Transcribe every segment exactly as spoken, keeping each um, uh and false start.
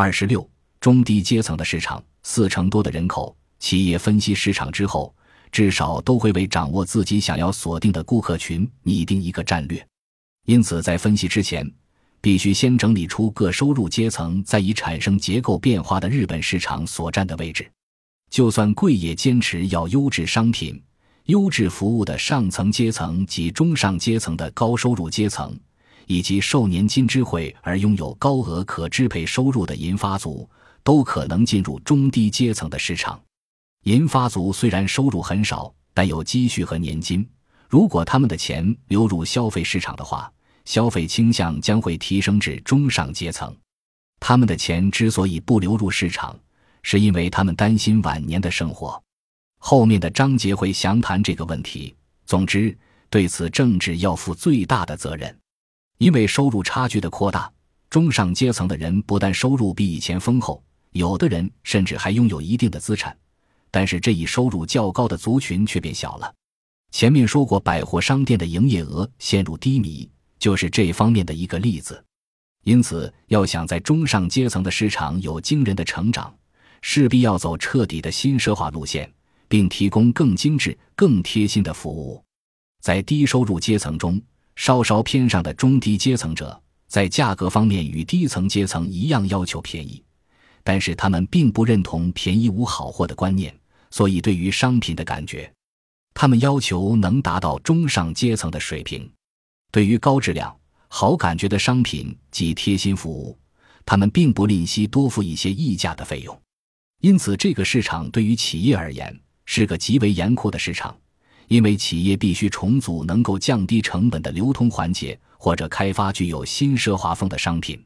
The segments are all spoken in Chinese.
二十六，中低阶层的市场，四成多的人口，企业分析市场之后，至少都会为掌握自己想要锁定的顾客群拟定一个战略。因此在分析之前，必须先整理出各收入阶层在已产生结构变化的日本市场所占的位置。就算贵也坚持要优质商品、优质服务的上层阶层及中上阶层的高收入阶层，以及受年金支配而拥有高额可支配收入的银发族，都可能进入中低阶层的市场。银发族虽然收入很少，但有积蓄和年金，如果他们的钱流入消费市场的话，消费倾向将会提升至中上阶层。他们的钱之所以不流入市场，是因为他们担心晚年的生活。后面的章节会详谈这个问题。总之，对此政治要负最大的责任。因为收入差距的扩大，中上阶层的人不但收入比以前丰厚，有的人甚至还拥有一定的资产，但是这一收入较高的族群却变小了。前面说过，百货商店的营业额陷入低迷，就是这方面的一个例子。因此，要想在中上阶层的市场有惊人的成长，势必要走彻底的新奢华路线，并提供更精致、更贴心的服务。在低收入阶层中，稍稍偏上的中低阶层者，在价格方面与低层阶层一样要求便宜，但是他们并不认同便宜无好货的观念，所以对于商品的感觉，他们要求能达到中上阶层的水平。对于高质量、好感觉的商品及贴心服务，他们并不吝惜多付一些溢价的费用。因此，这个市场对于企业而言是个极为严酷的市场。因为企业必须重组能够降低成本的流通环节，或者开发具有新奢华风的商品。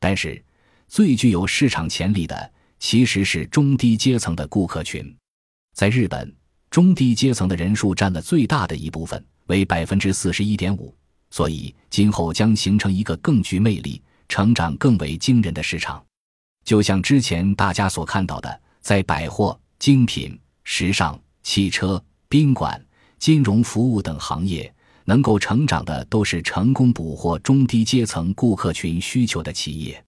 但是最具有市场潜力的其实是中低阶层的顾客群。在日本，中低阶层的人数占了最大的一部分，为 百分之四十一点五， 所以今后将形成一个更具魅力、成长更为惊人的市场。就像之前大家所看到的，在百货、精品、时尚、汽车、宾馆、金融服务等行业，能够成长的都是成功捕获中低阶层顾客群需求的企业。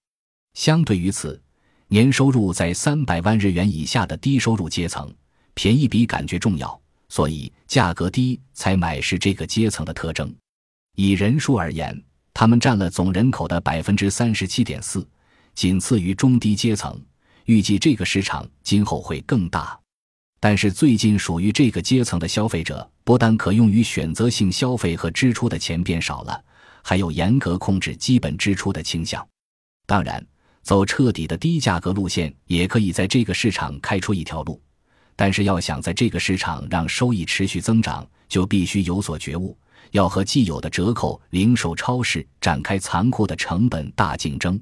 相对于此，年收入在三百万日元以下的低收入阶层，便宜比感觉重要，所以价格低才买是这个阶层的特征。以人数而言，他们占了总人口的 百分之三十七点四， 仅次于中低阶层，预计这个市场今后会更大。但是最近属于这个阶层的消费者，不但可用于选择性消费和支出的钱变少了，还有严格控制基本支出的倾向。当然，走彻底的低价格路线也可以在这个市场开出一条路，但是要想在这个市场让收益持续增长，就必须有所觉悟，要和既有的折扣、零售超市展开残酷的成本大竞争。